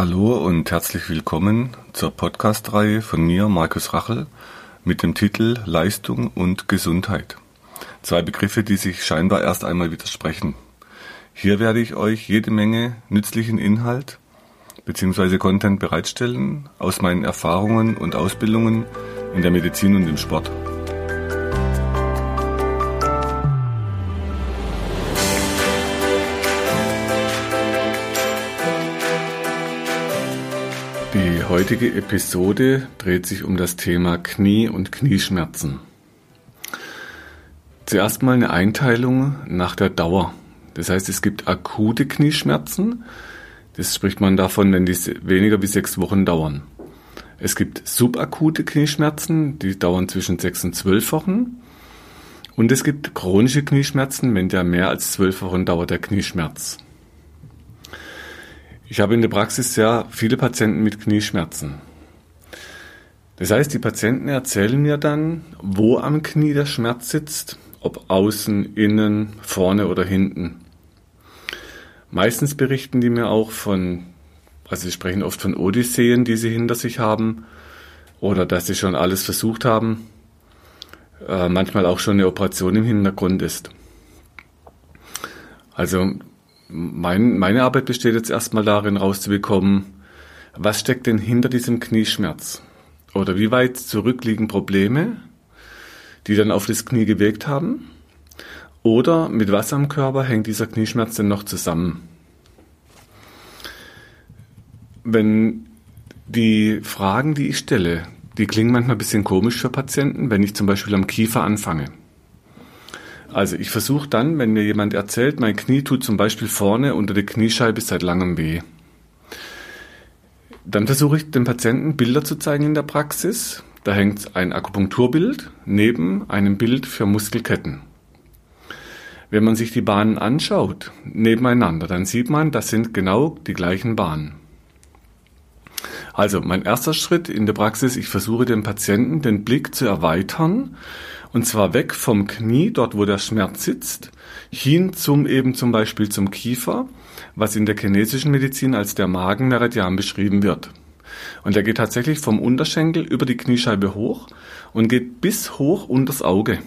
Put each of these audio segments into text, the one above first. Hallo und herzlich willkommen zur Podcast-Reihe von mir, Markus Rachl, mit dem Titel Leistung und Gesundheit. Zwei Begriffe, die sich scheinbar erst einmal widersprechen. Hier werde ich euch jede Menge nützlichen Inhalt bzw. Content bereitstellen aus meinen Erfahrungen und Ausbildungen in der Medizin und im Sport. Die heutige Episode dreht sich um das Thema Knie und Knieschmerzen. Zuerst mal eine Einteilung nach der Dauer. Das heißt, es gibt akute Knieschmerzen. Das spricht man davon, wenn die weniger wie 6 Wochen dauern. Es gibt subakute Knieschmerzen, die dauern zwischen 6 und 12 Wochen. Und es gibt chronische Knieschmerzen, wenn der mehr als 12 Wochen dauert, der Knieschmerz. Ich habe in der Praxis sehr viele Patienten mit Knieschmerzen. Das heißt, die Patienten erzählen mir dann, wo am Knie der Schmerz sitzt, ob außen, innen, vorne oder hinten. Meistens berichten die mir auch sie sprechen oft von Odysseen, die sie hinter sich haben oder dass sie schon alles versucht haben, manchmal auch schon eine Operation im Hintergrund ist. Also meine Arbeit besteht jetzt erstmal darin, rauszubekommen, was steckt denn hinter diesem Knieschmerz? Oder wie weit zurückliegen Probleme, die dann auf das Knie gewirkt haben? Oder mit was am Körper hängt dieser Knieschmerz denn noch zusammen? Wenn die Fragen, die ich stelle, die klingen manchmal ein bisschen komisch für Patienten, wenn ich zum Beispiel am Kiefer anfange. Also ich versuche dann, wenn mir jemand erzählt, mein Knie tut zum Beispiel vorne unter der Kniescheibe seit langem weh. Dann versuche ich den Patienten Bilder zu zeigen in der Praxis. Da hängt ein Akupunkturbild neben einem Bild für Muskelketten. Wenn man sich die Bahnen anschaut, nebeneinander, dann sieht man, das sind genau die gleichen Bahnen. Also mein erster Schritt in der Praxis, ich versuche dem Patienten den Blick zu erweitern, und zwar weg vom Knie, dort wo der Schmerz sitzt, hin zum Beispiel zum Kiefer, was in der chinesischen Medizin als der Magenmeridian beschrieben wird. Und der geht tatsächlich vom Unterschenkel über die Kniescheibe hoch und geht bis hoch unters Auge.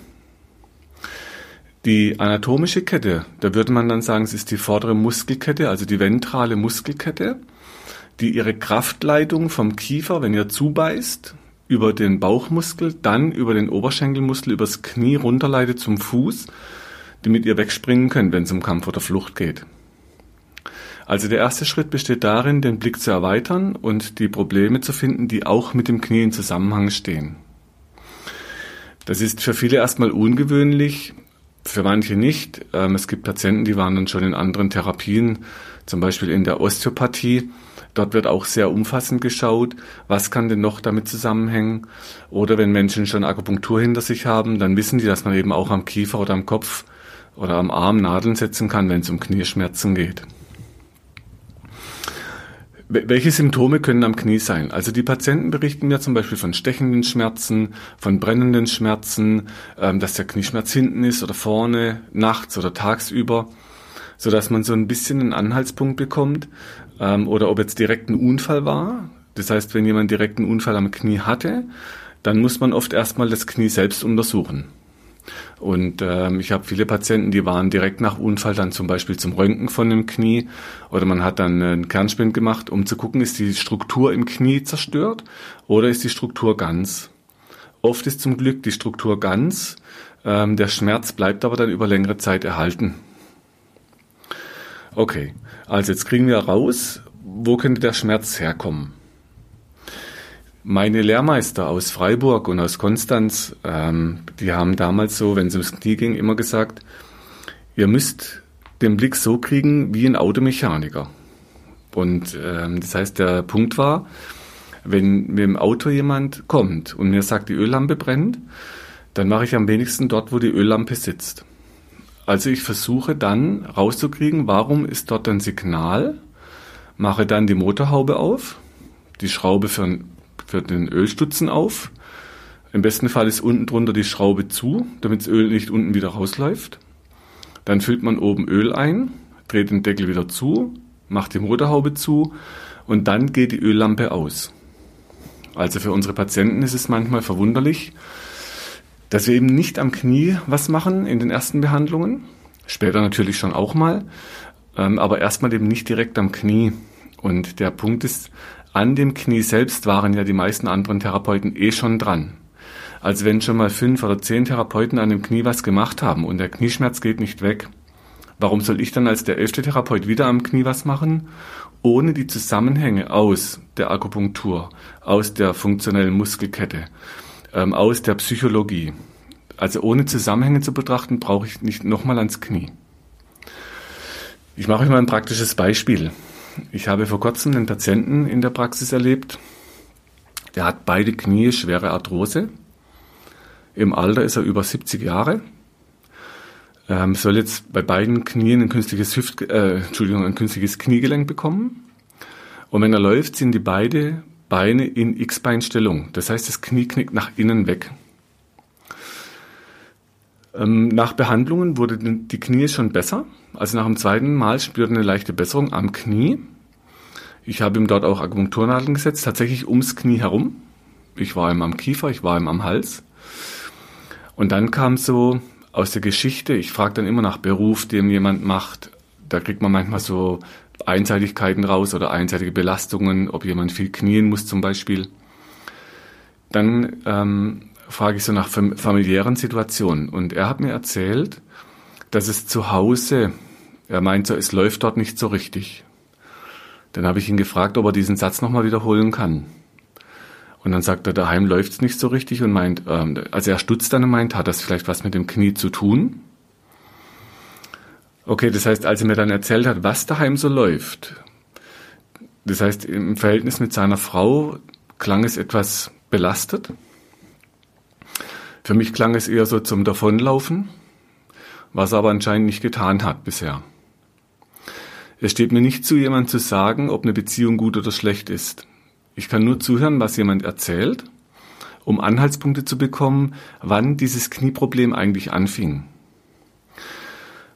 Die anatomische Kette, da würde man dann sagen, es ist die vordere Muskelkette, also die ventrale Muskelkette, die ihre Kraftleitung vom Kiefer, wenn ihr zubeißt, über den Bauchmuskel, dann über den Oberschenkelmuskel, übers Knie runterleitet zum Fuß, damit ihr wegspringen könnt, wenn es um Kampf oder Flucht geht. Also der erste Schritt besteht darin, den Blick zu erweitern und die Probleme zu finden, die auch mit dem Knie in Zusammenhang stehen. Das ist für viele erstmal ungewöhnlich, für manche nicht. Es gibt Patienten, die waren dann schon in anderen Therapien, zum Beispiel in der Osteopathie. Dort wird auch sehr umfassend geschaut, was kann denn noch damit zusammenhängen. Oder wenn Menschen schon Akupunktur hinter sich haben, dann wissen die, dass man eben auch am Kiefer oder am Kopf oder am Arm Nadeln setzen kann, wenn es um Knieschmerzen geht. Welche Symptome können am Knie sein? Also die Patienten berichten mir zum Beispiel von stechenden Schmerzen, von brennenden Schmerzen, dass der Knieschmerz hinten ist oder vorne, nachts oder tagsüber, sodass man so ein bisschen einen Anhaltspunkt bekommt, oder ob jetzt direkt ein Unfall war. Das heißt, wenn jemand direkt einen Unfall am Knie hatte, dann muss man oft erstmal das Knie selbst untersuchen. Und ich habe viele Patienten, die waren direkt nach Unfall dann zum Beispiel zum Röntgen von dem Knie oder man hat dann einen Kernspind gemacht, um zu gucken, ist die Struktur im Knie zerstört oder ist die Struktur ganz. Oft ist zum Glück die Struktur ganz, der Schmerz bleibt aber dann über längere Zeit erhalten. Okay, also jetzt kriegen wir raus, wo könnte der Schmerz herkommen? Meine Lehrmeister aus Freiburg und aus Konstanz, die haben damals so, wenn es ums Knie ging, immer gesagt, ihr müsst den Blick so kriegen wie ein Automechaniker. Und das heißt, der Punkt war, wenn mit dem Auto jemand kommt und mir sagt, die Öllampe brennt, dann mache ich am wenigsten dort, wo die Öllampe sitzt. Also ich versuche dann rauszukriegen, warum ist dort ein Signal, mache dann die Motorhaube auf, die Schraube für den Ölstutzen auf. Im besten Fall ist unten drunter die Schraube zu, damit das Öl nicht unten wieder rausläuft. Dann füllt man oben Öl ein, dreht den Deckel wieder zu, macht die Motorhaube zu und dann geht die Öllampe aus. Also für unsere Patienten ist es manchmal verwunderlich, dass wir eben nicht am Knie was machen in den ersten Behandlungen, später natürlich schon auch mal, aber erstmal eben nicht direkt am Knie. Und der Punkt ist, an dem Knie selbst waren ja die meisten anderen Therapeuten eh schon dran. Also wenn schon mal 5 oder 10 Therapeuten an dem Knie was gemacht haben und der Knieschmerz geht nicht weg, warum soll ich dann als der 11. Therapeut wieder am Knie was machen, ohne die Zusammenhänge aus der Akupunktur, aus der funktionellen Muskelkette, aus der Psychologie? Also ohne Zusammenhänge zu betrachten, brauche ich nicht nochmal ans Knie. Ich mache euch mal ein praktisches Beispiel. Ich habe vor kurzem einen Patienten in der Praxis erlebt, der hat beide Knie schwere Arthrose. Im Alter ist er über 70 Jahre. Soll jetzt bei beiden Knien ein künstliches Kniegelenk bekommen. Und wenn er läuft, sind die beiden Beine in X-Beinstellung. Das heißt, das Knie knickt nach innen weg. Nach Behandlungen wurden die Knie schon besser. Also nach dem zweiten Mal spürt er eine leichte Besserung am Knie. Ich habe ihm dort auch Akupunkturnadeln gesetzt, tatsächlich ums Knie herum. Ich war ihm am Kiefer, ich war ihm am Hals. Und dann kam so aus der Geschichte, ich frage dann immer nach Beruf, den jemand macht. Da kriegt man manchmal so Einseitigkeiten raus oder einseitige Belastungen, ob jemand viel knien muss zum Beispiel. Dann frage ich so nach familiären Situationen. Und er hat mir erzählt, dass es zu Hause, er meint so, es läuft dort nicht so richtig. Dann habe ich ihn gefragt, ob er diesen Satz nochmal wiederholen kann. Und dann sagt er, daheim läuft es nicht so richtig und meint, also er stutzt dann und meint, hat das vielleicht was mit dem Knie zu tun? Okay, das heißt, als er mir dann erzählt hat, was daheim so läuft, das heißt, im Verhältnis mit seiner Frau klang es etwas belastet. Für mich klang es eher so zum Davonlaufen, was er aber anscheinend nicht getan hat bisher. Es steht mir nicht zu, jemand zu sagen, ob eine Beziehung gut oder schlecht ist. Ich kann nur zuhören, was jemand erzählt, um Anhaltspunkte zu bekommen, wann dieses Knieproblem eigentlich anfing.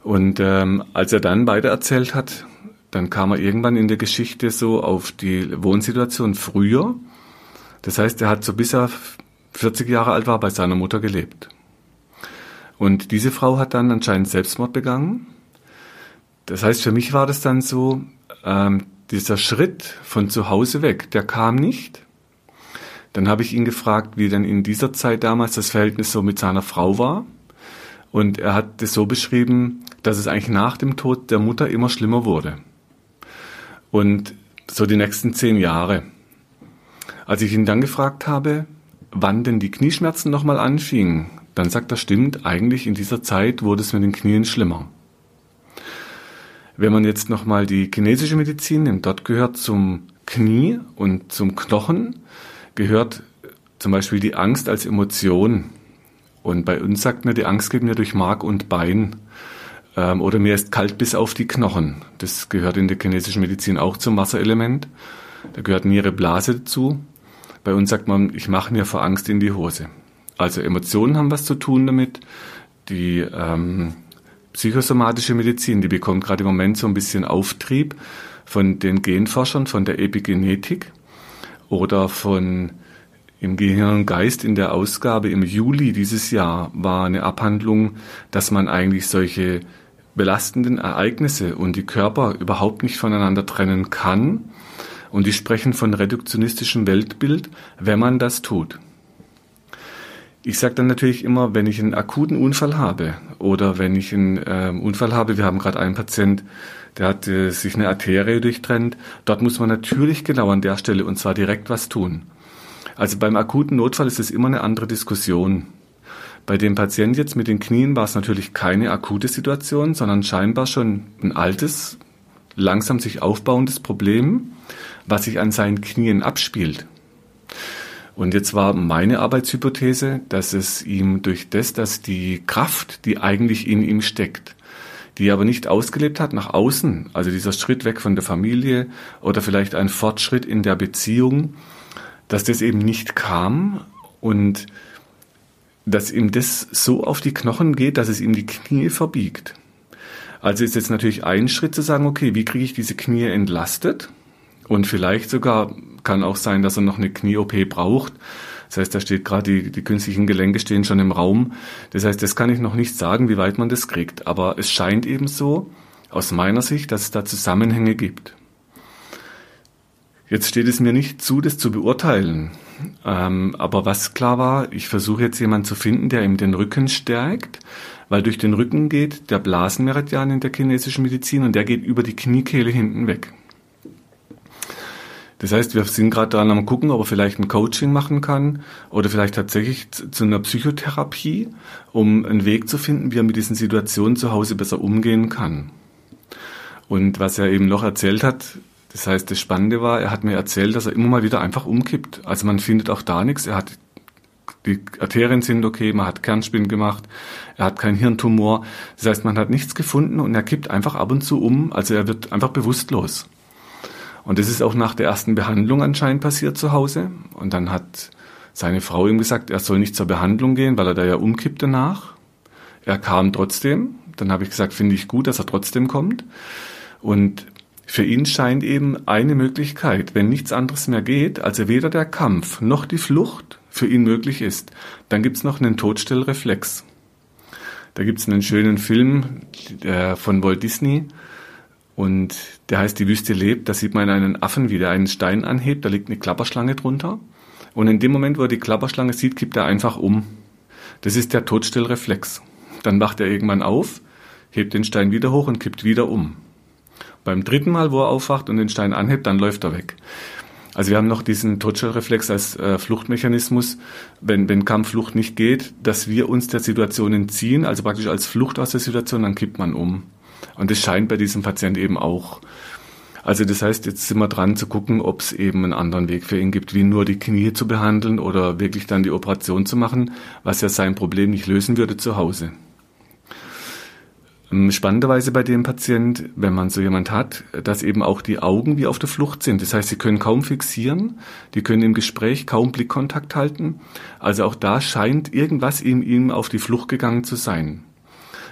Und als er dann weiter erzählt hat, dann kam er irgendwann in der Geschichte so auf die Wohnsituation früher. Das heißt, er hat so bis er 40 Jahre alt war bei seiner Mutter gelebt. Und diese Frau hat dann anscheinend Selbstmord begangen. Das heißt, für mich war das dann so, dieser Schritt von zu Hause weg, der kam nicht. Dann habe ich ihn gefragt, wie denn in dieser Zeit damals das Verhältnis so mit seiner Frau war. Und er hat es so beschrieben, dass es eigentlich nach dem Tod der Mutter immer schlimmer wurde. Und so die nächsten 10 Jahre. Als ich ihn dann gefragt habe, wann denn die Knieschmerzen nochmal anfingen, dann sagt er, stimmt, eigentlich in dieser Zeit wurde es mit den Knien schlimmer. Wenn man jetzt nochmal die chinesische Medizin nimmt, dort gehört zum Knie und zum Knochen, gehört zum Beispiel die Angst als Emotion. Und bei uns sagt man, die Angst geht mir durch Mark und Bein. Oder mir ist kalt bis auf die Knochen. Das gehört in der chinesischen Medizin auch zum Wasserelement. Da gehört Niere, Blase dazu. Bei uns sagt man, ich mache mir vor Angst in die Hose. Also Emotionen haben was zu tun damit. Die psychosomatische Medizin, die bekommt gerade im Moment so ein bisschen Auftrieb von den Genforschern, von der Epigenetik oder von im Gehirn und Geist. In der Ausgabe im Juli dieses Jahr war eine Abhandlung, dass man eigentlich solche belastenden Ereignisse und die Körper überhaupt nicht voneinander trennen kann. Und die sprechen von reduktionistischem Weltbild, wenn man das tut. Ich sage dann natürlich immer, wenn ich einen akuten Unfall habe oder wenn ich einen Unfall habe, wir haben gerade einen Patient, der hat sich eine Arterie durchtrennt, dort muss man natürlich genau an der Stelle und zwar direkt was tun. Also beim akuten Notfall ist es immer eine andere Diskussion. Bei dem Patient jetzt mit den Knien war es natürlich keine akute Situation, sondern scheinbar schon ein altes, langsam sich aufbauendes Problem, was sich an seinen Knien abspielt. Und jetzt war meine Arbeitshypothese, dass es ihm durch das, dass die Kraft, die eigentlich in ihm steckt, die er aber nicht ausgelebt hat nach außen, also dieser Schritt weg von der Familie oder vielleicht ein Fortschritt in der Beziehung, dass das eben nicht kam und dass ihm das so auf die Knochen geht, dass es ihm die Knie verbiegt. Also ist jetzt natürlich ein Schritt zu sagen, okay, wie kriege ich diese Knie entlastet? Und vielleicht sogar kann auch sein, dass er noch eine Knie-OP braucht. Das heißt, da steht gerade, die künstlichen Gelenke stehen schon im Raum. Das heißt, das kann ich noch nicht sagen, wie weit man das kriegt. Aber es scheint eben so, aus meiner Sicht, dass es da Zusammenhänge gibt. Jetzt steht es mir nicht zu, das zu beurteilen. Aber was klar war, ich versuche jetzt jemanden zu finden, der ihm den Rücken stärkt, weil durch den Rücken geht der Blasenmeridian in der chinesischen Medizin und der geht über die Kniekehle hinten weg. Das heißt, wir sind gerade dran am gucken, ob er vielleicht ein Coaching machen kann oder vielleicht tatsächlich zu einer Psychotherapie, um einen Weg zu finden, wie er mit diesen Situationen zu Hause besser umgehen kann. Und was er eben noch erzählt hat, das heißt, das Spannende war, er hat mir erzählt, dass er immer mal wieder einfach umkippt. Also man findet auch da nichts. Er hat, die Arterien sind okay, man hat Kernspin gemacht, er hat keinen Hirntumor. Das heißt, man hat nichts gefunden und er kippt einfach ab und zu um. Also er wird einfach bewusstlos. Und das ist auch nach der ersten Behandlung anscheinend passiert zu Hause. Und dann hat seine Frau ihm gesagt, er soll nicht zur Behandlung gehen, weil er da ja umkippt danach. Er kam trotzdem. Dann habe ich gesagt, finde ich gut, dass er trotzdem kommt. Und für ihn scheint eben eine Möglichkeit, wenn nichts anderes mehr geht, also weder der Kampf noch die Flucht für ihn möglich ist, dann gibt's noch einen Todstellreflex. Da gibt's einen schönen Film von Walt Disney, und der heißt Die Wüste lebt. Da sieht man einen Affen, wie der einen Stein anhebt, da liegt eine Klapperschlange drunter. Und in dem Moment, wo er die Klapperschlange sieht, kippt er einfach um. Das ist der Todstellreflex. Dann wacht er irgendwann auf, hebt den Stein wieder hoch und kippt wieder um. Beim dritten Mal, wo er aufwacht und den Stein anhebt, dann läuft er weg. Also wir haben noch diesen Totschallreflex als Fluchtmechanismus, wenn Kampfflucht nicht geht, dass wir uns der Situation entziehen, also praktisch als Flucht aus der Situation, dann kippt man um. Und das scheint bei diesem Patient eben auch. Also das heißt, jetzt sind wir dran zu gucken, ob es eben einen anderen Weg für ihn gibt, wie nur die Knie zu behandeln oder wirklich dann die Operation zu machen, was ja sein Problem nicht lösen würde zu Hause. Spannenderweise bei dem Patient, wenn man so jemand hat, dass eben auch die Augen wie auf der Flucht sind. Das heißt, sie können kaum fixieren, die können im Gespräch kaum Blickkontakt halten. Also auch da scheint irgendwas in ihm auf die Flucht gegangen zu sein.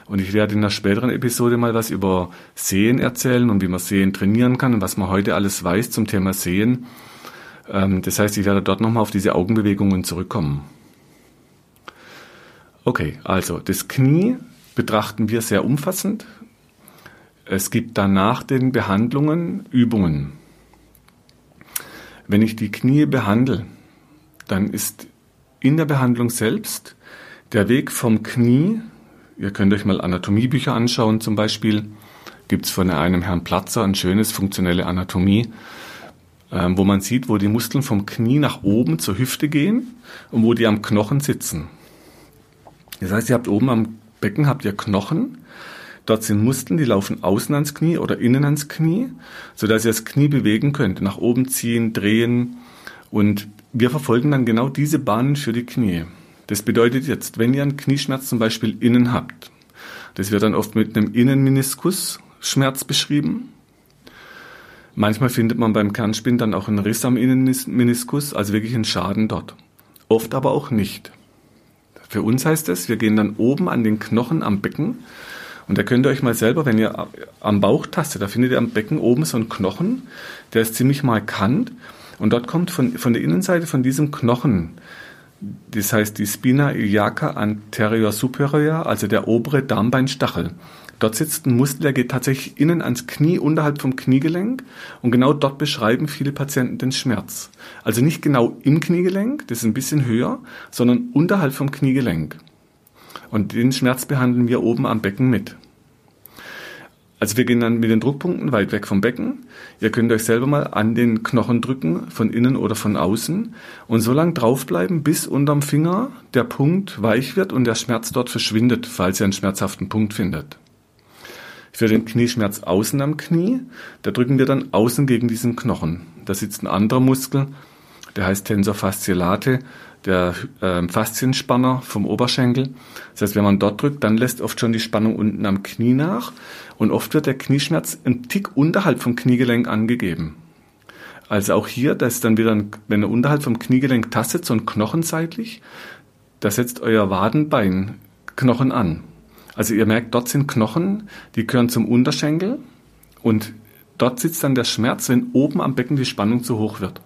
Und ich werde in einer späteren Episode mal was über Sehen erzählen und wie man Sehen trainieren kann und was man heute alles weiß zum Thema Sehen. Das heißt, ich werde dort nochmal auf diese Augenbewegungen zurückkommen. Okay, also das Knie betrachten wir sehr umfassend. Es gibt danach den Behandlungen Übungen. Wenn ich die Knie behandle, dann ist in der Behandlung selbst der Weg vom Knie, ihr könnt euch mal Anatomiebücher anschauen zum Beispiel, gibt es von einem Herrn Platzer ein schönes funktionelle Anatomie, wo man sieht, wo die Muskeln vom Knie nach oben zur Hüfte gehen und wo die am Knochen sitzen. Das heißt, ihr habt oben am Becken habt ihr Knochen, dort sind Muskeln, die laufen außen ans Knie oder innen ans Knie, sodass ihr das Knie bewegen könnt, nach oben ziehen, drehen, und wir verfolgen dann genau diese Bahnen für die Knie. Das bedeutet jetzt, wenn ihr einen Knieschmerz zum Beispiel innen habt, das wird dann oft mit einem Innenmeniskusschmerz beschrieben. Manchmal findet man beim Kernspin dann auch einen Riss am Innenmeniskus, also wirklich einen Schaden dort. Oft aber auch nicht. Für uns heißt es, wir gehen dann oben an den Knochen am Becken, und da könnt ihr euch mal selber, wenn ihr am Bauch tastet, da findet ihr am Becken oben so einen Knochen, der ist ziemlich markant, und dort kommt von der Innenseite von diesem Knochen, das heißt die Spina iliaca anterior superior, also der obere Darmbeinstachel. Dort sitzt ein Muskel, der geht tatsächlich innen ans Knie, unterhalb vom Kniegelenk, und genau dort beschreiben viele Patienten den Schmerz. Also nicht genau im Kniegelenk, das ist ein bisschen höher, sondern unterhalb vom Kniegelenk. Und den Schmerz behandeln wir oben am Becken mit. Also wir gehen dann mit den Druckpunkten weit weg vom Becken. Ihr könnt euch selber mal an den Knochen drücken, von innen oder von außen, und so lange draufbleiben, bis unterm Finger der Punkt weich wird und der Schmerz dort verschwindet, falls ihr einen schmerzhaften Punkt findet. Für den Knieschmerz außen am Knie, da drücken wir dann außen gegen diesen Knochen. Da sitzt ein anderer Muskel, der heißt Tensor fasciae latae, der Faszienspanner vom Oberschenkel. Das heißt, wenn man dort drückt, dann lässt oft schon die Spannung unten am Knie nach, und oft wird der Knieschmerz einen Tick unterhalb vom Kniegelenk angegeben. Also auch hier, da ist dann wieder, wenn ihr unterhalb vom Kniegelenk tastet, so ein Knochen seitlich, da setzt euer Wadenbeinknochen an. Also ihr merkt, dort sind Knochen, die gehören zum Unterschenkel, und Dort sitzt dann der Schmerz, wenn oben am Becken die Spannung zu hoch wird.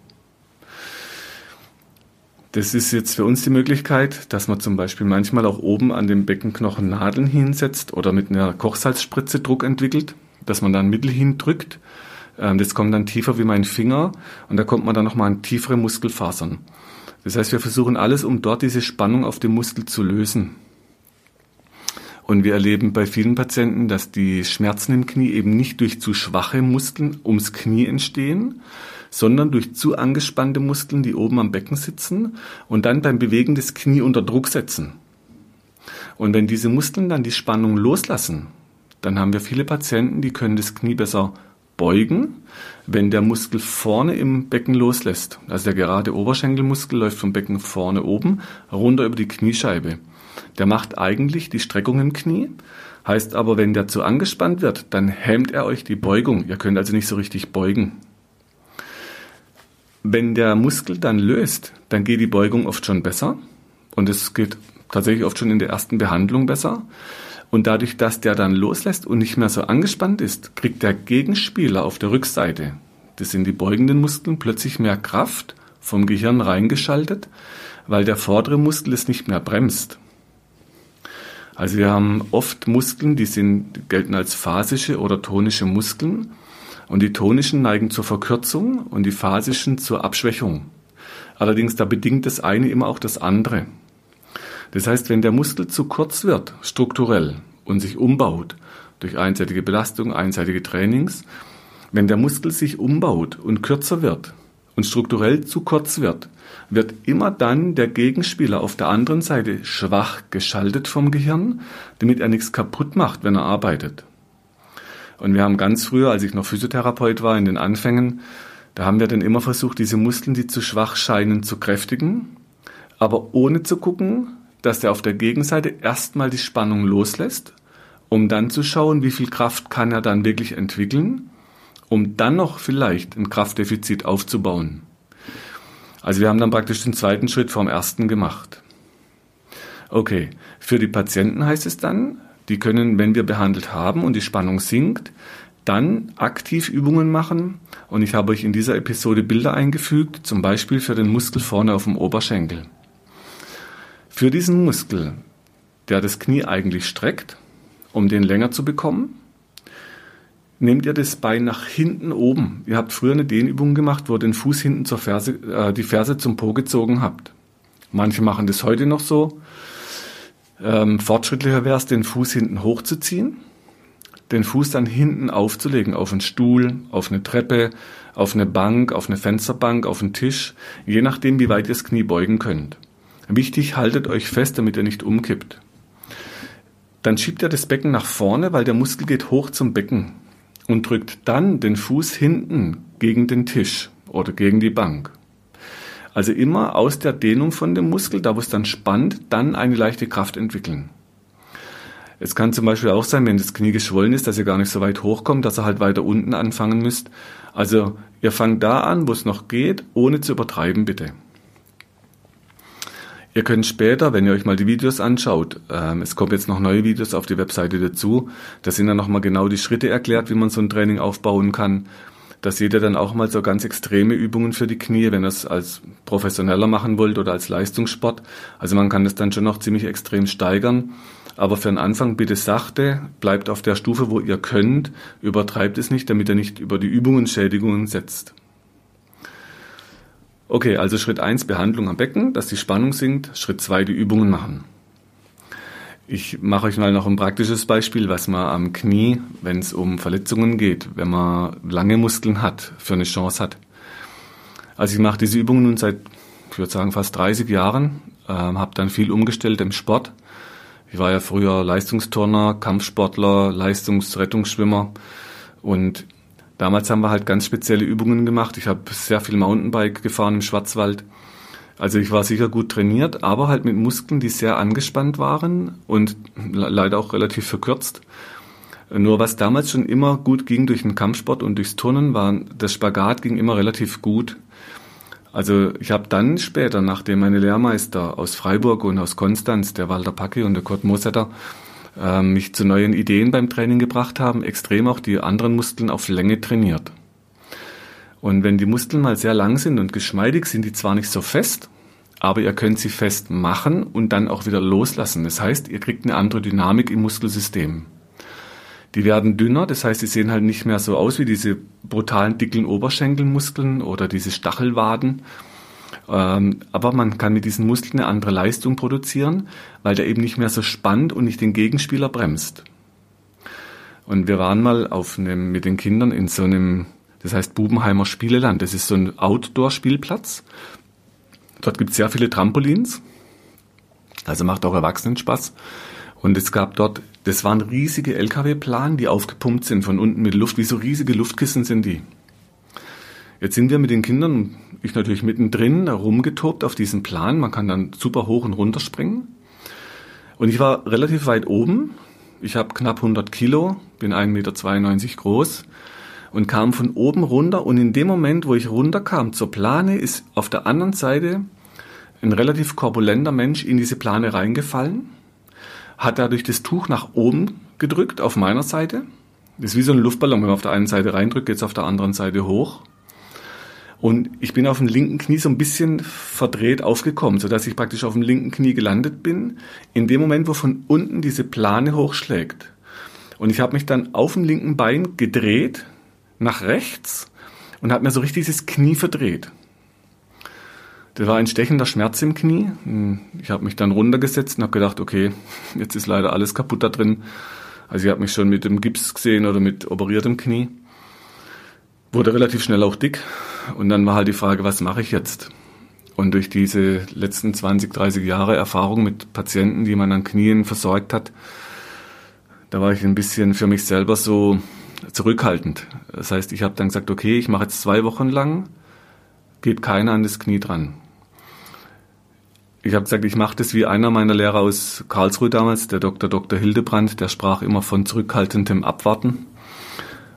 Das ist jetzt für uns die Möglichkeit, dass man zum Beispiel manchmal auch oben an dem Beckenknochen Nadeln hinsetzt oder mit einer Kochsalzspritze Druck entwickelt, dass man da ein Mittel hindrückt. Das kommt dann tiefer wie mein Finger und da kommt man dann nochmal an tiefere Muskelfasern. Das heißt, wir versuchen alles, um dort diese Spannung auf dem Muskel zu lösen. Und wir erleben bei vielen Patienten, dass die Schmerzen im Knie eben nicht durch zu schwache Muskeln ums Knie entstehen, sondern durch zu angespannte Muskeln, die oben am Becken sitzen und dann beim Bewegen das Knie unter Druck setzen. Und wenn diese Muskeln dann die Spannung loslassen, dann haben wir viele Patienten, die können das Knie besser beugen, wenn der Muskel vorne im Becken loslässt. Also der gerade Oberschenkelmuskel läuft vom Becken vorne oben runter über die Kniescheibe. Der macht eigentlich die Streckung im Knie, heißt aber, wenn der zu angespannt wird, dann hemmt er euch die Beugung. Ihr könnt also nicht so richtig beugen. Wenn der Muskel dann löst, dann geht die Beugung oft schon besser und es geht tatsächlich oft schon in der ersten Behandlung besser. Und dadurch, dass der dann loslässt und nicht mehr so angespannt ist, kriegt der Gegenspieler auf der Rückseite, das sind die beugenden Muskeln, plötzlich mehr Kraft vom Gehirn reingeschaltet, weil der vordere Muskel es nicht mehr bremst. Also wir haben oft Muskeln, die gelten als phasische oder tonische Muskeln und die tonischen neigen zur Verkürzung und die phasischen zur Abschwächung. Allerdings da bedingt das eine immer auch das andere. Das heißt, wenn der Muskel zu kurz wird, strukturell, und sich umbaut, durch einseitige Belastung, einseitige Trainings, wenn der Muskel sich umbaut und kürzer wird und strukturell zu kurz wird, wird immer dann der Gegenspieler auf der anderen Seite schwach geschaltet vom Gehirn, damit er nichts kaputt macht, wenn er arbeitet. Und wir haben ganz früher, als ich noch Physiotherapeut war, in den Anfängen, da haben wir dann immer versucht, diese Muskeln, die zu schwach scheinen, zu kräftigen, aber ohne zu gucken, dass der auf der Gegenseite erstmal die Spannung loslässt, um dann zu schauen, wie viel Kraft kann er dann wirklich entwickeln, um dann noch vielleicht ein Kraftdefizit aufzubauen. Also wir haben dann praktisch den zweiten Schritt vom ersten gemacht. Okay, für die Patienten heißt es dann, die können, wenn wir behandelt haben und die Spannung sinkt, dann aktiv Übungen machen. Und ich habe euch in dieser Episode Bilder eingefügt, zum Beispiel für den Muskel vorne auf dem Oberschenkel. Für diesen Muskel, der das Knie eigentlich streckt, um den länger zu bekommen, nehmt ihr das Bein nach hinten oben. Ihr habt früher eine Dehnübung gemacht, wo ihr den Fuß hinten zur Ferse, die Ferse zum Po gezogen habt. Manche machen das heute noch so. Fortschrittlicher wäre es, den Fuß hinten hochzuziehen, den Fuß dann hinten aufzulegen, auf einen Stuhl, auf eine Treppe, auf eine Bank, auf eine Fensterbank, auf einen Tisch, je nachdem, wie weit ihr das Knie beugen könnt. Wichtig, haltet euch fest, damit ihr nicht umkippt. Dann schiebt ihr das Becken nach vorne, weil der Muskel geht hoch zum Becken und drückt dann den Fuß hinten gegen den Tisch oder gegen die Bank. Also immer aus der Dehnung von dem Muskel, da wo es dann spannt, dann eine leichte Kraft entwickeln. Es kann zum Beispiel auch sein, wenn das Knie geschwollen ist, dass ihr gar nicht so weit hochkommt, dass ihr halt weiter unten anfangen müsst. Also ihr fangt da an, wo es noch geht, ohne zu übertreiben bitte. Ihr könnt später, wenn ihr euch mal die Videos anschaut, es kommen jetzt noch neue Videos auf die Webseite dazu, da sind dann nochmal genau die Schritte erklärt, wie man so ein Training aufbauen kann. Da seht ihr dann auch mal so ganz extreme Übungen für die Knie, wenn ihr es als Professioneller machen wollt oder als Leistungssport. Also man kann das dann schon noch ziemlich extrem steigern. Aber für den Anfang bitte sachte, bleibt auf der Stufe, wo ihr könnt, übertreibt es nicht, damit ihr nicht über die Übungen Schädigungen setzt. Okay, also Schritt 1 Behandlung am Becken, dass die Spannung sinkt, Schritt 2 die Übungen machen. Ich mache euch mal noch ein praktisches Beispiel, was man am Knie, wenn es um Verletzungen geht, wenn man lange Muskeln hat, für eine Chance hat. Also ich mache diese Übungen nun seit, ich würde sagen, fast 30 Jahren, habe dann viel umgestellt im Sport. Ich war ja früher Leistungsturner, Kampfsportler, Leistungsrettungsschwimmer und damals haben wir halt ganz spezielle Übungen gemacht. Ich habe sehr viel Mountainbike gefahren im Schwarzwald. Also ich war sicher gut trainiert, aber halt mit Muskeln, die sehr angespannt waren und leider auch relativ verkürzt. Nur was damals schon immer gut ging durch den Kampfsport und durchs Turnen, das Spagat ging immer relativ gut. Also ich habe dann später, nachdem meine Lehrmeister aus Freiburg und aus Konstanz, der Walter Packe und der Kurt Mosetter, mich zu neuen Ideen beim Training gebracht haben, extrem auch die anderen Muskeln auf Länge trainiert. Und wenn die Muskeln mal sehr lang sind und geschmeidig, sind die zwar nicht so fest, aber ihr könnt sie fest machen und dann auch wieder loslassen. Das heißt, ihr kriegt eine andere Dynamik im Muskelsystem. Die werden dünner, das heißt, sie sehen halt nicht mehr so aus wie diese brutalen, dicken Oberschenkelmuskeln oder diese Stachelwaden. Aber man kann mit diesen Muskeln eine andere Leistung produzieren, weil der eben nicht mehr so spannt und nicht den Gegenspieler bremst. Und wir waren mal mit den Kindern in so einem, das heißt Bubenheimer Spieleland. Das ist so ein Outdoor-Spielplatz. Dort gibt es sehr viele Trampolins, also macht auch Erwachsenen Spaß. Und es gab dort, das waren riesige LKW-Planen, die aufgepumpt sind von unten mit Luft, wie so riesige Luftkissen sind die. Jetzt sind wir mit den Kindern, ich natürlich mittendrin, da rumgetobt auf diesen Plan. Man kann dann super hoch und runter springen. Und ich war relativ weit oben. Ich habe knapp 100 Kilo, bin 1,92 Meter groß und kam von oben runter. Und in dem Moment, wo ich runterkam zur Plane, ist auf der anderen Seite ein relativ korpulenter Mensch in diese Plane reingefallen, hat dadurch das Tuch nach oben gedrückt auf meiner Seite. Das ist wie so ein Luftballon, wenn man auf der einen Seite reindrückt, geht es auf der anderen Seite hoch. Und ich bin auf dem linken Knie so ein bisschen verdreht aufgekommen, sodass ich praktisch auf dem linken Knie gelandet bin, in dem Moment, wo von unten diese Plane hochschlägt. Und ich habe mich dann auf dem linken Bein gedreht, nach rechts, und habe mir so richtig dieses Knie verdreht. Das war ein stechender Schmerz im Knie. Ich habe mich dann runtergesetzt und habe gedacht, okay, jetzt ist leider alles kaputt da drin. Also ich habe mich schon mit dem Gips gesehen oder mit operiertem Knie. Wurde relativ schnell auch dick. Und dann war halt die Frage, was mache ich jetzt? Und durch diese letzten 20, 30 Jahre Erfahrung mit Patienten, die man an Knien versorgt hat, da war ich ein bisschen für mich selber so zurückhaltend. Das heißt, ich habe dann gesagt, okay, ich mache jetzt 2 Wochen lang, geht keiner an das Knie dran. Ich habe gesagt, ich mache das wie einer meiner Lehrer aus Karlsruhe damals, der Dr. Hildebrandt, der sprach immer von zurückhaltendem Abwarten.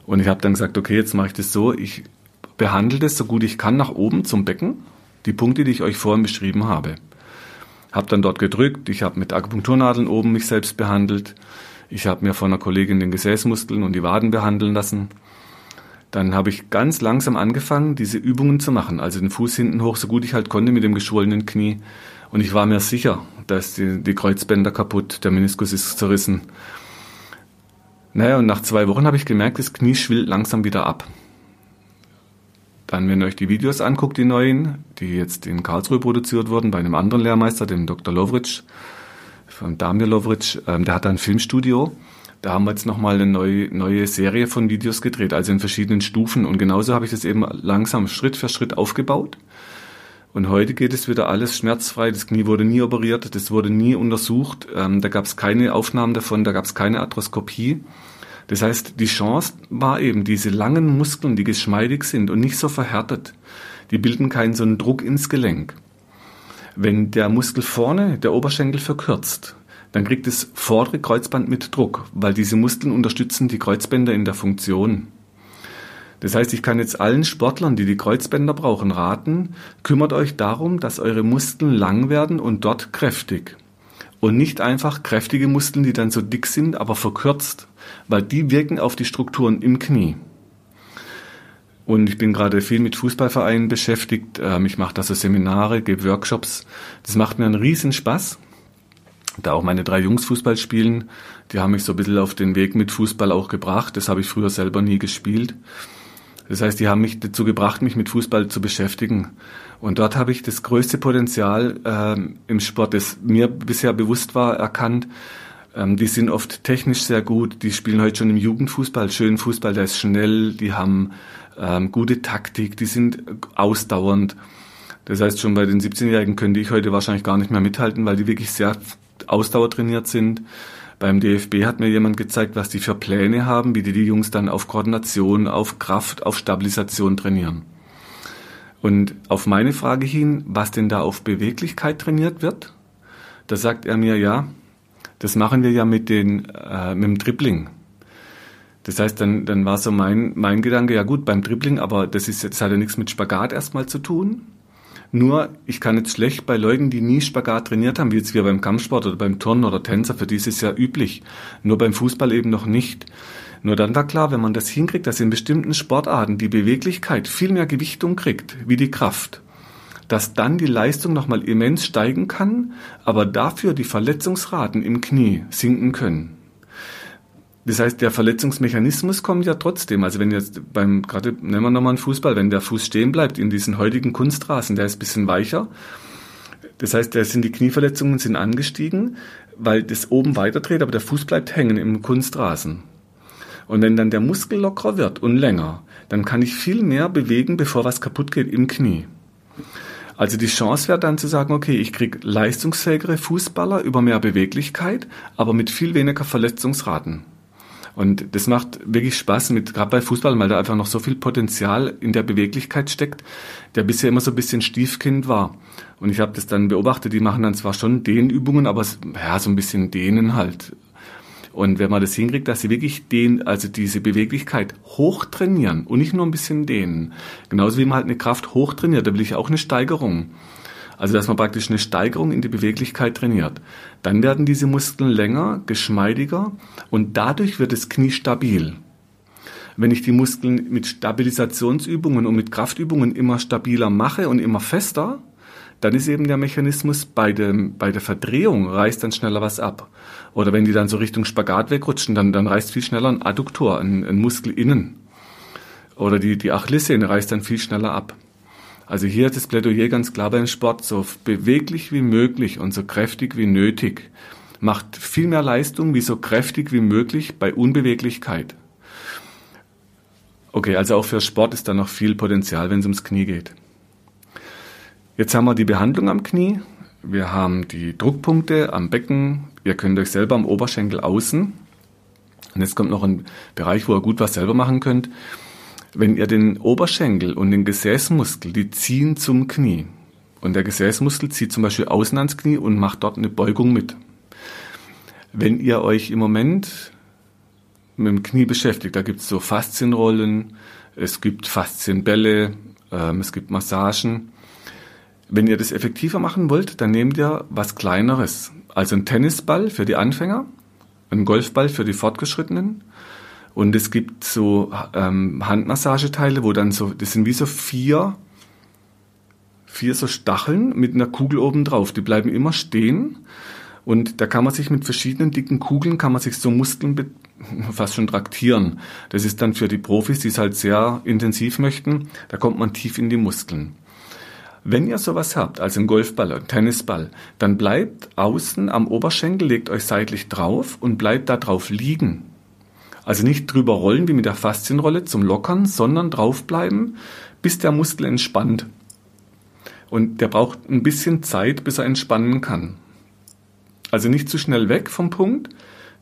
Und ich habe dann gesagt, okay, jetzt mache ich das so, ich behandelt es so gut ich kann nach oben zum Becken, die Punkte, die ich euch vorhin beschrieben habe. Habe dann dort gedrückt, ich habe mit Akupunkturnadeln oben mich selbst behandelt, ich habe mir von einer Kollegin den Gesäßmuskeln und die Waden behandeln lassen. Dann habe ich ganz langsam angefangen, diese Übungen zu machen, also den Fuß hinten hoch, so gut ich halt konnte mit dem geschwollenen Knie. Und ich war mir sicher, da ist die Kreuzbänder kaputt, der Meniskus ist zerrissen. Naja, und nach 2 Wochen habe ich gemerkt, das Knie schwillt langsam wieder ab. Dann, wenn ihr euch die Videos anguckt, die neuen, die jetzt in Karlsruhe produziert wurden, bei einem anderen Lehrmeister, dem Dr. Lovric, von Damir Lovric, der hat da ein Filmstudio. Da haben wir jetzt nochmal eine neue Serie von Videos gedreht, also in verschiedenen Stufen. Und genauso habe ich das eben langsam Schritt für Schritt aufgebaut. Und heute geht es wieder alles schmerzfrei. Das Knie wurde nie operiert, das wurde nie untersucht. Da gab es keine Aufnahmen davon, da gab es keine Arthroskopie. Das heißt, die Chance war eben, diese langen Muskeln, die geschmeidig sind und nicht so verhärtet, die bilden keinen so einen Druck ins Gelenk. Wenn der Muskel vorne, der Oberschenkel, verkürzt, dann kriegt das vordere Kreuzband mit Druck, weil diese Muskeln unterstützen die Kreuzbänder in der Funktion. Das heißt, ich kann jetzt allen Sportlern, die die Kreuzbänder brauchen, raten, kümmert euch darum, dass eure Muskeln lang werden und dort kräftig. Und nicht einfach kräftige Muskeln, die dann so dick sind, aber verkürzt, weil die wirken auf die Strukturen im Knie. Und ich bin gerade viel mit Fußballvereinen beschäftigt. Ich mache da so Seminare, gebe Workshops. Das macht mir einen riesen Spaß. Da auch meine 3 Jungs Fußball spielen, die haben mich so ein bisschen auf den Weg mit Fußball auch gebracht. Das habe ich früher selber nie gespielt. Das heißt, die haben mich dazu gebracht, mich mit Fußball zu beschäftigen. Und dort habe ich das größte Potenzial im Sport, das mir bisher bewusst war, erkannt. Die sind oft technisch sehr gut. Die spielen heute schon im Jugendfußball schönen Fußball, der ist schnell. Die haben gute Taktik, die sind ausdauernd. Das heißt, schon bei den 17-Jährigen könnte ich heute wahrscheinlich gar nicht mehr mithalten, weil die wirklich sehr ausdauertrainiert sind. Beim DFB hat mir jemand gezeigt, was die für Pläne haben, wie die Jungs dann auf Koordination, auf Kraft, auf Stabilisation trainieren. Und auf meine Frage hin, was denn da auf Beweglichkeit trainiert wird, da sagt er mir, ja, das machen wir ja mit dem Dribbling. Das heißt, dann war so mein Gedanke, ja gut, beim Dribbling, aber das hat ja nichts mit Spagat erstmal zu tun. Nur, ich kann jetzt schlecht bei Leuten, die nie Spagat trainiert haben, wie jetzt wir beim Kampfsport oder beim Turnen oder Tänzer, für die ist es ja üblich. Nur beim Fußball eben noch nicht. Nur dann war klar, wenn man das hinkriegt, dass in bestimmten Sportarten die Beweglichkeit viel mehr Gewichtung kriegt, wie die Kraft, dass dann die Leistung nochmal immens steigen kann, aber dafür die Verletzungsraten im Knie sinken können. Das heißt, der Verletzungsmechanismus kommt ja trotzdem. Also wenn jetzt gerade nehmen wir nochmal einen Fußball, wenn der Fuß stehen bleibt in diesen heutigen Kunstrasen, der ist ein bisschen weicher. Das heißt, da sind die Knieverletzungen sind angestiegen, weil das oben weiter dreht, aber der Fuß bleibt hängen im Kunstrasen. Und wenn dann der Muskel lockerer wird und länger, dann kann ich viel mehr bewegen, bevor was kaputt geht im Knie. Also die Chance wäre dann zu sagen, okay, ich kriege leistungsfähigere Fußballer über mehr Beweglichkeit, aber mit viel weniger Verletzungsraten. Und das macht wirklich Spaß, gerade bei Fußball, weil da einfach noch so viel Potenzial in der Beweglichkeit steckt, der bisher immer so ein bisschen Stiefkind war. Und ich habe das dann beobachtet, die machen dann zwar schon Dehnübungen, aber ja, so ein bisschen Dehnen halt. Und wenn man das hinkriegt, dass sie wirklich diese Beweglichkeit hochtrainieren und nicht nur ein bisschen dehnen, genauso wie man halt eine Kraft hochtrainiert, da will ich auch eine Steigerung. Also dass man praktisch eine Steigerung in die Beweglichkeit trainiert. Dann werden diese Muskeln länger, geschmeidiger und dadurch wird das Knie stabil. Wenn ich die Muskeln mit Stabilisationsübungen und mit Kraftübungen immer stabiler mache und immer fester, dann ist eben der Mechanismus bei der Verdrehung reißt dann schneller was ab. Oder wenn die dann so Richtung Spagat wegrutschen, dann reißt viel schneller ein Adduktor, ein Muskel innen. Oder die Achillessehne reißt dann viel schneller ab. Also hier ist das Plädoyer ganz klar beim Sport, so beweglich wie möglich und so kräftig wie nötig. Macht viel mehr Leistung wie so kräftig wie möglich bei Unbeweglichkeit. Okay, also auch für Sport ist da noch viel Potenzial, wenn es ums Knie geht. Jetzt haben wir die Behandlung am Knie, wir haben die Druckpunkte am Becken, ihr könnt euch selber am Oberschenkel außen. Und jetzt kommt noch ein Bereich, wo ihr gut was selber machen könnt. Wenn ihr den Oberschenkel und den Gesäßmuskel, die ziehen zum Knie. Und der Gesäßmuskel zieht zum Beispiel außen ans Knie und macht dort eine Beugung mit. Wenn ihr euch im Moment mit dem Knie beschäftigt, da gibt es so Faszienrollen, es gibt Faszienbälle, es gibt Massagen. Wenn ihr das effektiver machen wollt, dann nehmt ihr was Kleineres. Also einen Tennisball für die Anfänger, einen Golfball für die Fortgeschrittenen. Und es gibt so Handmassageteile, wo dann so, das sind wie so vier so Stacheln mit einer Kugel oben drauf. Die bleiben immer stehen und da kann man sich mit verschiedenen dicken Kugeln, kann man sich so Muskeln fast schon traktieren. Das ist dann für die Profis, die es halt sehr intensiv möchten, da kommt man tief in die Muskeln. Wenn ihr sowas habt, also einen Golfball, einen Tennisball, dann bleibt außen am Oberschenkel, legt euch seitlich drauf und bleibt da drauf liegen. Also nicht drüber rollen wie mit der Faszienrolle zum Lockern, sondern draufbleiben, bis der Muskel entspannt. Und der braucht ein bisschen Zeit, bis er entspannen kann. Also nicht zu schnell weg vom Punkt,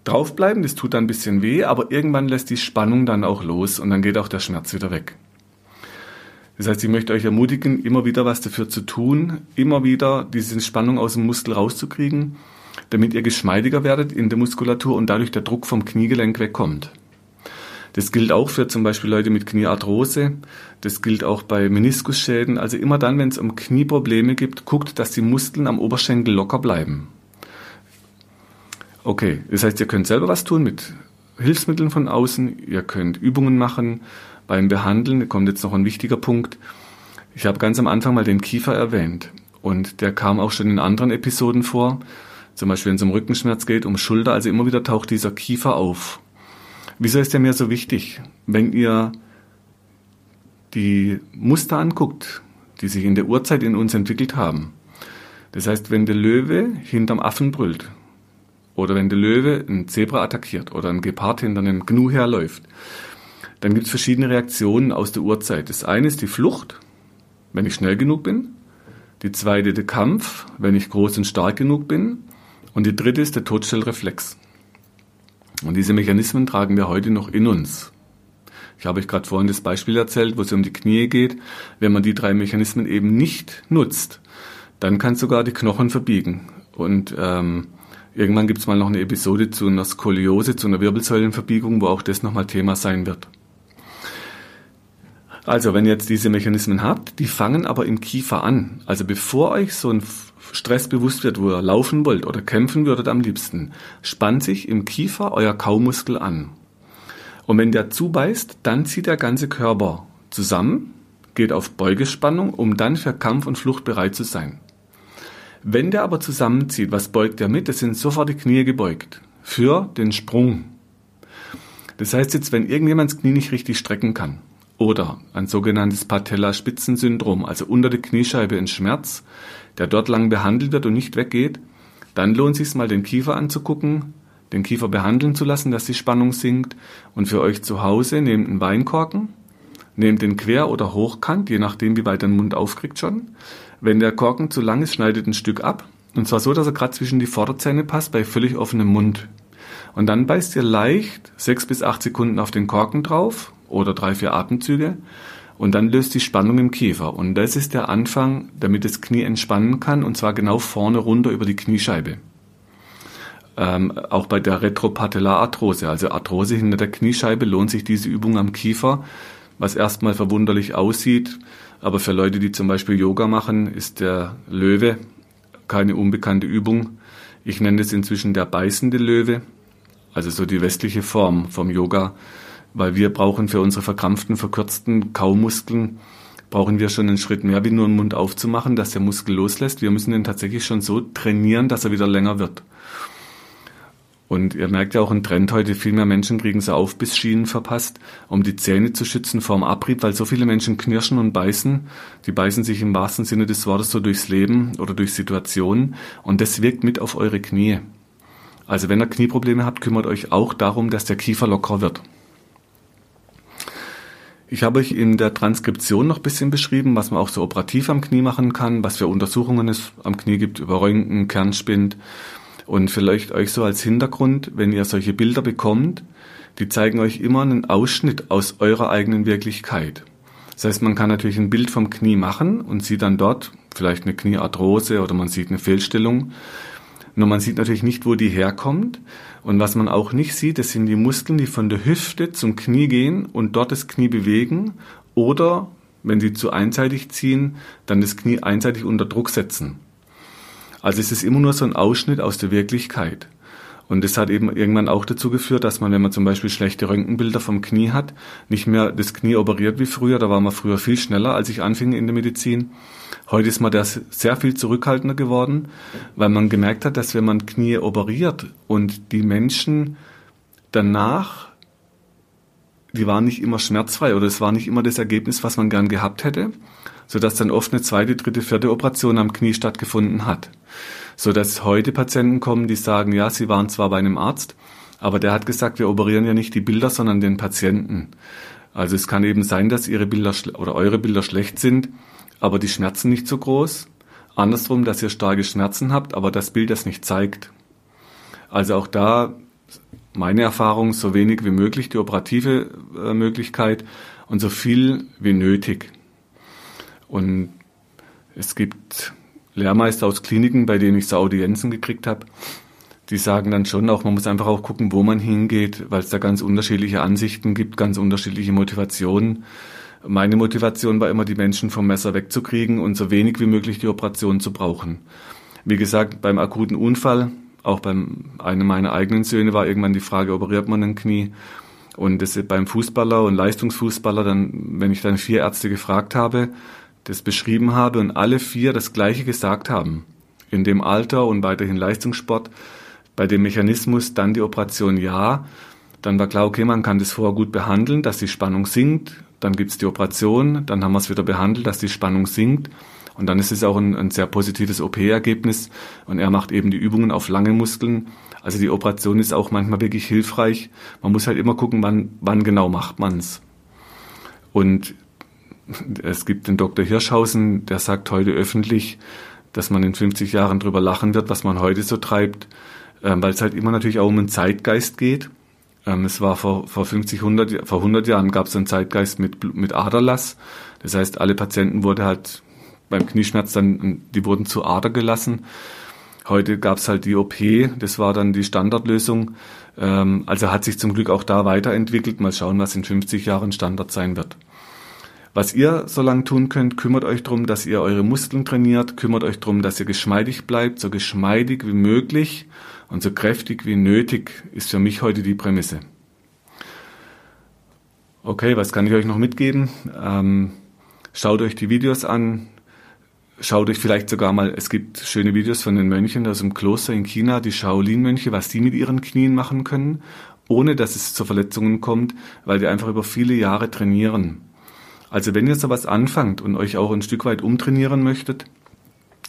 draufbleiben, das tut dann ein bisschen weh, aber irgendwann lässt die Spannung dann auch los und dann geht auch der Schmerz wieder weg. Das heißt, ich möchte euch ermutigen, immer wieder was dafür zu tun, immer wieder diese Spannung aus dem Muskel rauszukriegen, damit ihr geschmeidiger werdet in der Muskulatur und dadurch der Druck vom Kniegelenk wegkommt. Das gilt auch für zum Beispiel Leute mit Kniearthrose, das gilt auch bei Meniskusschäden. Also immer dann, wenn es um Knieprobleme gibt, guckt, dass die Muskeln am Oberschenkel locker bleiben. Okay, das heißt, ihr könnt selber was tun mit Hilfsmitteln von außen, ihr könnt Übungen machen. Beim Behandeln kommt jetzt noch ein wichtiger Punkt. Ich habe ganz am Anfang mal den Kiefer erwähnt und der kam auch schon in anderen Episoden vor. Zum Beispiel, wenn es um Rückenschmerz geht, um Schulter, also immer wieder taucht dieser Kiefer auf. Wieso ist der mir so wichtig? Wenn ihr die Muster anguckt, die sich in der Urzeit in uns entwickelt haben. Das heißt, wenn der Löwe hinterm Affen brüllt oder wenn der Löwe einen Zebra attackiert oder ein Gepard hinter einem Gnu herläuft, dann gibt es verschiedene Reaktionen aus der Urzeit. Das eine ist die Flucht, wenn ich schnell genug bin. Die zweite der Kampf, wenn ich groß und stark genug bin. Und die dritte ist der Todstellreflex. Und diese Mechanismen tragen wir heute noch in uns. Ich habe euch gerade vorhin das Beispiel erzählt, wo es um die Knie geht. Wenn man die drei Mechanismen eben nicht nutzt, dann kann es sogar die Knochen verbiegen. Und irgendwann gibt es mal noch eine Episode zu einer Skoliose, zu einer Wirbelsäulenverbiegung, wo auch das nochmal Thema sein wird. Also wenn ihr jetzt diese Mechanismen habt, die fangen aber im Kiefer an. Also bevor euch so ein Stress bewusst wird, wo ihr laufen wollt oder kämpfen würdet am liebsten, spannt sich im Kiefer euer Kaumuskel an. Und wenn der zubeißt, dann zieht der ganze Körper zusammen, geht auf Beugespannung, um dann für Kampf und Flucht bereit zu sein. Wenn der aber zusammenzieht, was beugt der mit? Das sind sofort die Knie gebeugt für den Sprung. Das heißt jetzt, wenn irgendjemand das Knie nicht richtig strecken kann oder ein sogenanntes Patellaspitzensyndrom, also unter der Kniescheibe ein Schmerz, der dort lang behandelt wird und nicht weggeht, dann lohnt es sich mal, den Kiefer anzugucken, den Kiefer behandeln zu lassen, dass die Spannung sinkt. Und für euch zu Hause nehmt einen Weinkorken, nehmt den quer- oder hochkant, je nachdem, wie weit der Mund aufkriegt schon. Wenn der Korken zu lang ist, schneidet ein Stück ab. Und zwar so, dass er gerade zwischen die Vorderzähne passt, bei völlig offenem Mund. Und dann beißt ihr leicht 6 bis 8 Sekunden auf den Korken drauf oder 3-4 Atemzüge. Und dann löst die Spannung im Kiefer. Und das ist der Anfang, damit das Knie entspannen kann. Und zwar genau vorne runter über die Kniescheibe. Auch bei der Retropatellararthrose, also Arthrose hinter der Kniescheibe, lohnt sich diese Übung am Kiefer, was erstmal verwunderlich aussieht. Aber für Leute, die zum Beispiel Yoga machen, ist der Löwe keine unbekannte Übung. Ich nenne es inzwischen der beißende Löwe, also so die westliche Form vom Yoga, weil wir brauchen für unsere verkrampften, verkürzten Kaumuskeln, brauchen wir schon einen Schritt mehr, wie nur einen Mund aufzumachen, dass der Muskel loslässt. Wir müssen ihn tatsächlich schon so trainieren, dass er wieder länger wird. Und ihr merkt ja auch einen Trend heute, viel mehr Menschen kriegen so Aufbissschienen verpasst, um die Zähne zu schützen vor dem Abrieb, weil so viele Menschen knirschen und beißen. Die beißen sich im wahrsten Sinne des Wortes so durchs Leben oder durch Situationen und das wirkt mit auf eure Knie. Also wenn ihr Knieprobleme habt, kümmert euch auch darum, dass der Kiefer locker wird. Ich habe euch in der Transkription noch ein bisschen beschrieben, was man auch so operativ am Knie machen kann, was für Untersuchungen es am Knie gibt, über Röntgen, Kernspind. Und vielleicht euch so als Hintergrund, wenn ihr solche Bilder bekommt, die zeigen euch immer einen Ausschnitt aus eurer eigenen Wirklichkeit. Das heißt, man kann natürlich ein Bild vom Knie machen und sieht dann dort vielleicht eine Kniearthrose oder man sieht eine Fehlstellung. Nur man sieht natürlich nicht, wo die herkommt. Und was man auch nicht sieht, das sind die Muskeln, die von der Hüfte zum Knie gehen und dort das Knie bewegen oder, wenn sie zu einseitig ziehen, dann das Knie einseitig unter Druck setzen. Also es ist immer nur so ein Ausschnitt aus der Wirklichkeit. Und das hat eben irgendwann auch dazu geführt, dass man, wenn man zum Beispiel schlechte Röntgenbilder vom Knie hat, nicht mehr das Knie operiert wie früher. Da war man früher viel schneller, als ich anfing in der Medizin. Heute ist man da sehr viel zurückhaltender geworden, weil man gemerkt hat, dass wenn man Knie operiert und die Menschen danach, die waren nicht immer schmerzfrei oder es war nicht immer das Ergebnis, was man gern gehabt hätte, sodass dann oft eine zweite, dritte, vierte Operation am Knie stattgefunden hat. Sodass heute Patienten kommen, die sagen, ja, sie waren zwar bei einem Arzt, aber der hat gesagt, wir operieren ja nicht die Bilder, sondern den Patienten. Also es kann eben sein, dass ihre Bilder oder eure Bilder schlecht sind, aber die Schmerzen nicht so groß. Andersrum, dass ihr starke Schmerzen habt, aber das Bild das nicht zeigt. Also auch da meine Erfahrung, so wenig wie möglich die operative Möglichkeit und so viel wie nötig. Und es gibt Lehrmeister aus Kliniken, bei denen ich so Audienzen gekriegt habe, die sagen dann schon auch, man muss einfach auch gucken, wo man hingeht, weil es da ganz unterschiedliche Ansichten gibt, ganz unterschiedliche Motivationen. Meine Motivation war immer, die Menschen vom Messer wegzukriegen und so wenig wie möglich die Operation zu brauchen. Wie gesagt, beim akuten Unfall, auch bei einem meiner eigenen Söhne war irgendwann die Frage, operiert man ein Knie? Und das beim Fußballer und Leistungsfußballer, dann, wenn ich dann 4 Ärzte gefragt habe, das beschrieben habe und alle 4 das Gleiche gesagt haben. In dem Alter und weiterhin Leistungssport, bei dem Mechanismus, dann die Operation ja. Dann war klar, okay, man kann das vorher gut behandeln, dass die Spannung sinkt. Dann gibt es die Operation, dann haben wir es wieder behandelt, dass die Spannung sinkt. Und dann ist es auch ein sehr positives OP-Ergebnis. Und er macht eben die Übungen auf lange Muskeln. Also die Operation ist auch manchmal wirklich hilfreich. Man muss halt immer gucken, wann genau macht man es. Und es gibt den Dr. Hirschhausen, der sagt heute öffentlich, dass man in 50 Jahren drüber lachen wird, was man heute so treibt, weil es halt immer natürlich auch um einen Zeitgeist geht. Es war vor 100 Jahren gab es einen Zeitgeist mit Aderlass. Das heißt, alle Patienten wurden halt beim Knieschmerz dann, die wurden zu Ader gelassen. Heute gab es halt die OP, das war dann die Standardlösung. Also hat sich zum Glück auch da weiterentwickelt. Mal schauen, was in 50 Jahren Standard sein wird. Was ihr so lange tun könnt, kümmert euch darum, dass ihr eure Muskeln trainiert, kümmert euch darum, dass ihr geschmeidig bleibt, so geschmeidig wie möglich und so kräftig wie nötig, ist für mich heute die Prämisse. Okay, was kann ich euch noch mitgeben? Schaut euch die Videos an, schaut euch vielleicht sogar mal, es gibt schöne Videos von den Mönchen aus dem Kloster in China, die Shaolin-Mönche, was die mit ihren Knien machen können, ohne dass es zu Verletzungen kommt, weil die einfach über viele Jahre trainieren. Also wenn ihr sowas anfangt und euch auch ein Stück weit umtrainieren möchtet,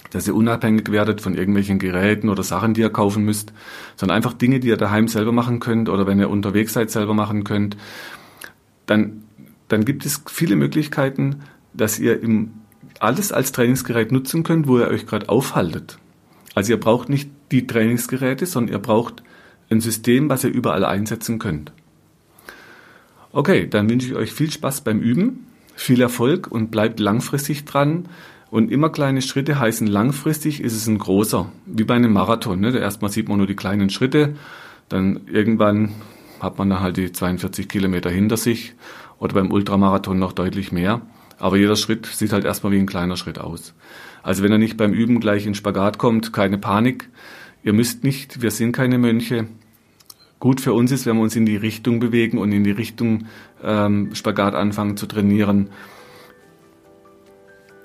dass ihr unabhängig werdet von irgendwelchen Geräten oder Sachen, die ihr kaufen müsst, sondern einfach Dinge, die ihr daheim selber machen könnt oder wenn ihr unterwegs seid, selber machen könnt, dann gibt es viele Möglichkeiten, dass ihr alles als Trainingsgerät nutzen könnt, wo ihr euch gerade aufhaltet. Also ihr braucht nicht die Trainingsgeräte, sondern ihr braucht ein System, was ihr überall einsetzen könnt. Okay, dann wünsche ich euch viel Spaß beim Üben, viel Erfolg und bleibt langfristig dran. Und immer kleine Schritte heißen, langfristig ist es ein großer, wie bei einem Marathon. Ne? Erstmal sieht man nur die kleinen Schritte, dann irgendwann hat man dann halt die 42 Kilometer hinter sich oder beim Ultramarathon noch deutlich mehr. Aber jeder Schritt sieht halt erstmal wie ein kleiner Schritt aus. Also wenn ihr nicht beim Üben gleich in Spagat kommt, keine Panik. Ihr müsst nicht, wir sind keine Mönche. Gut für uns ist, wenn wir uns in die Richtung bewegen und in die Richtung Spagat anfangen zu trainieren.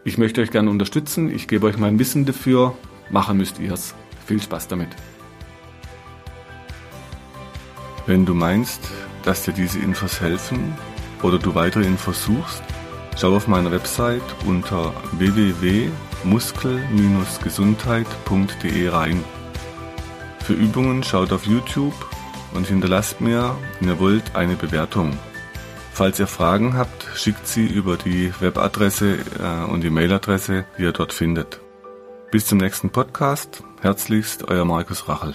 Ich möchte euch gerne unterstützen. Ich gebe euch mein Wissen dafür. Machen müsst ihr es. Viel Spaß damit. Wenn du meinst, dass dir diese Infos helfen oder du weitere Infos suchst, schau auf meiner Website unter www.muskel-gesundheit.de rein. Für Übungen schaut auf YouTube und hinterlasst mir, wenn ihr wollt, eine Bewertung. Falls ihr Fragen habt, schickt sie über die Webadresse und die Mailadresse, die ihr dort findet. Bis zum nächsten Podcast. Herzlichst, euer Markus Rachl.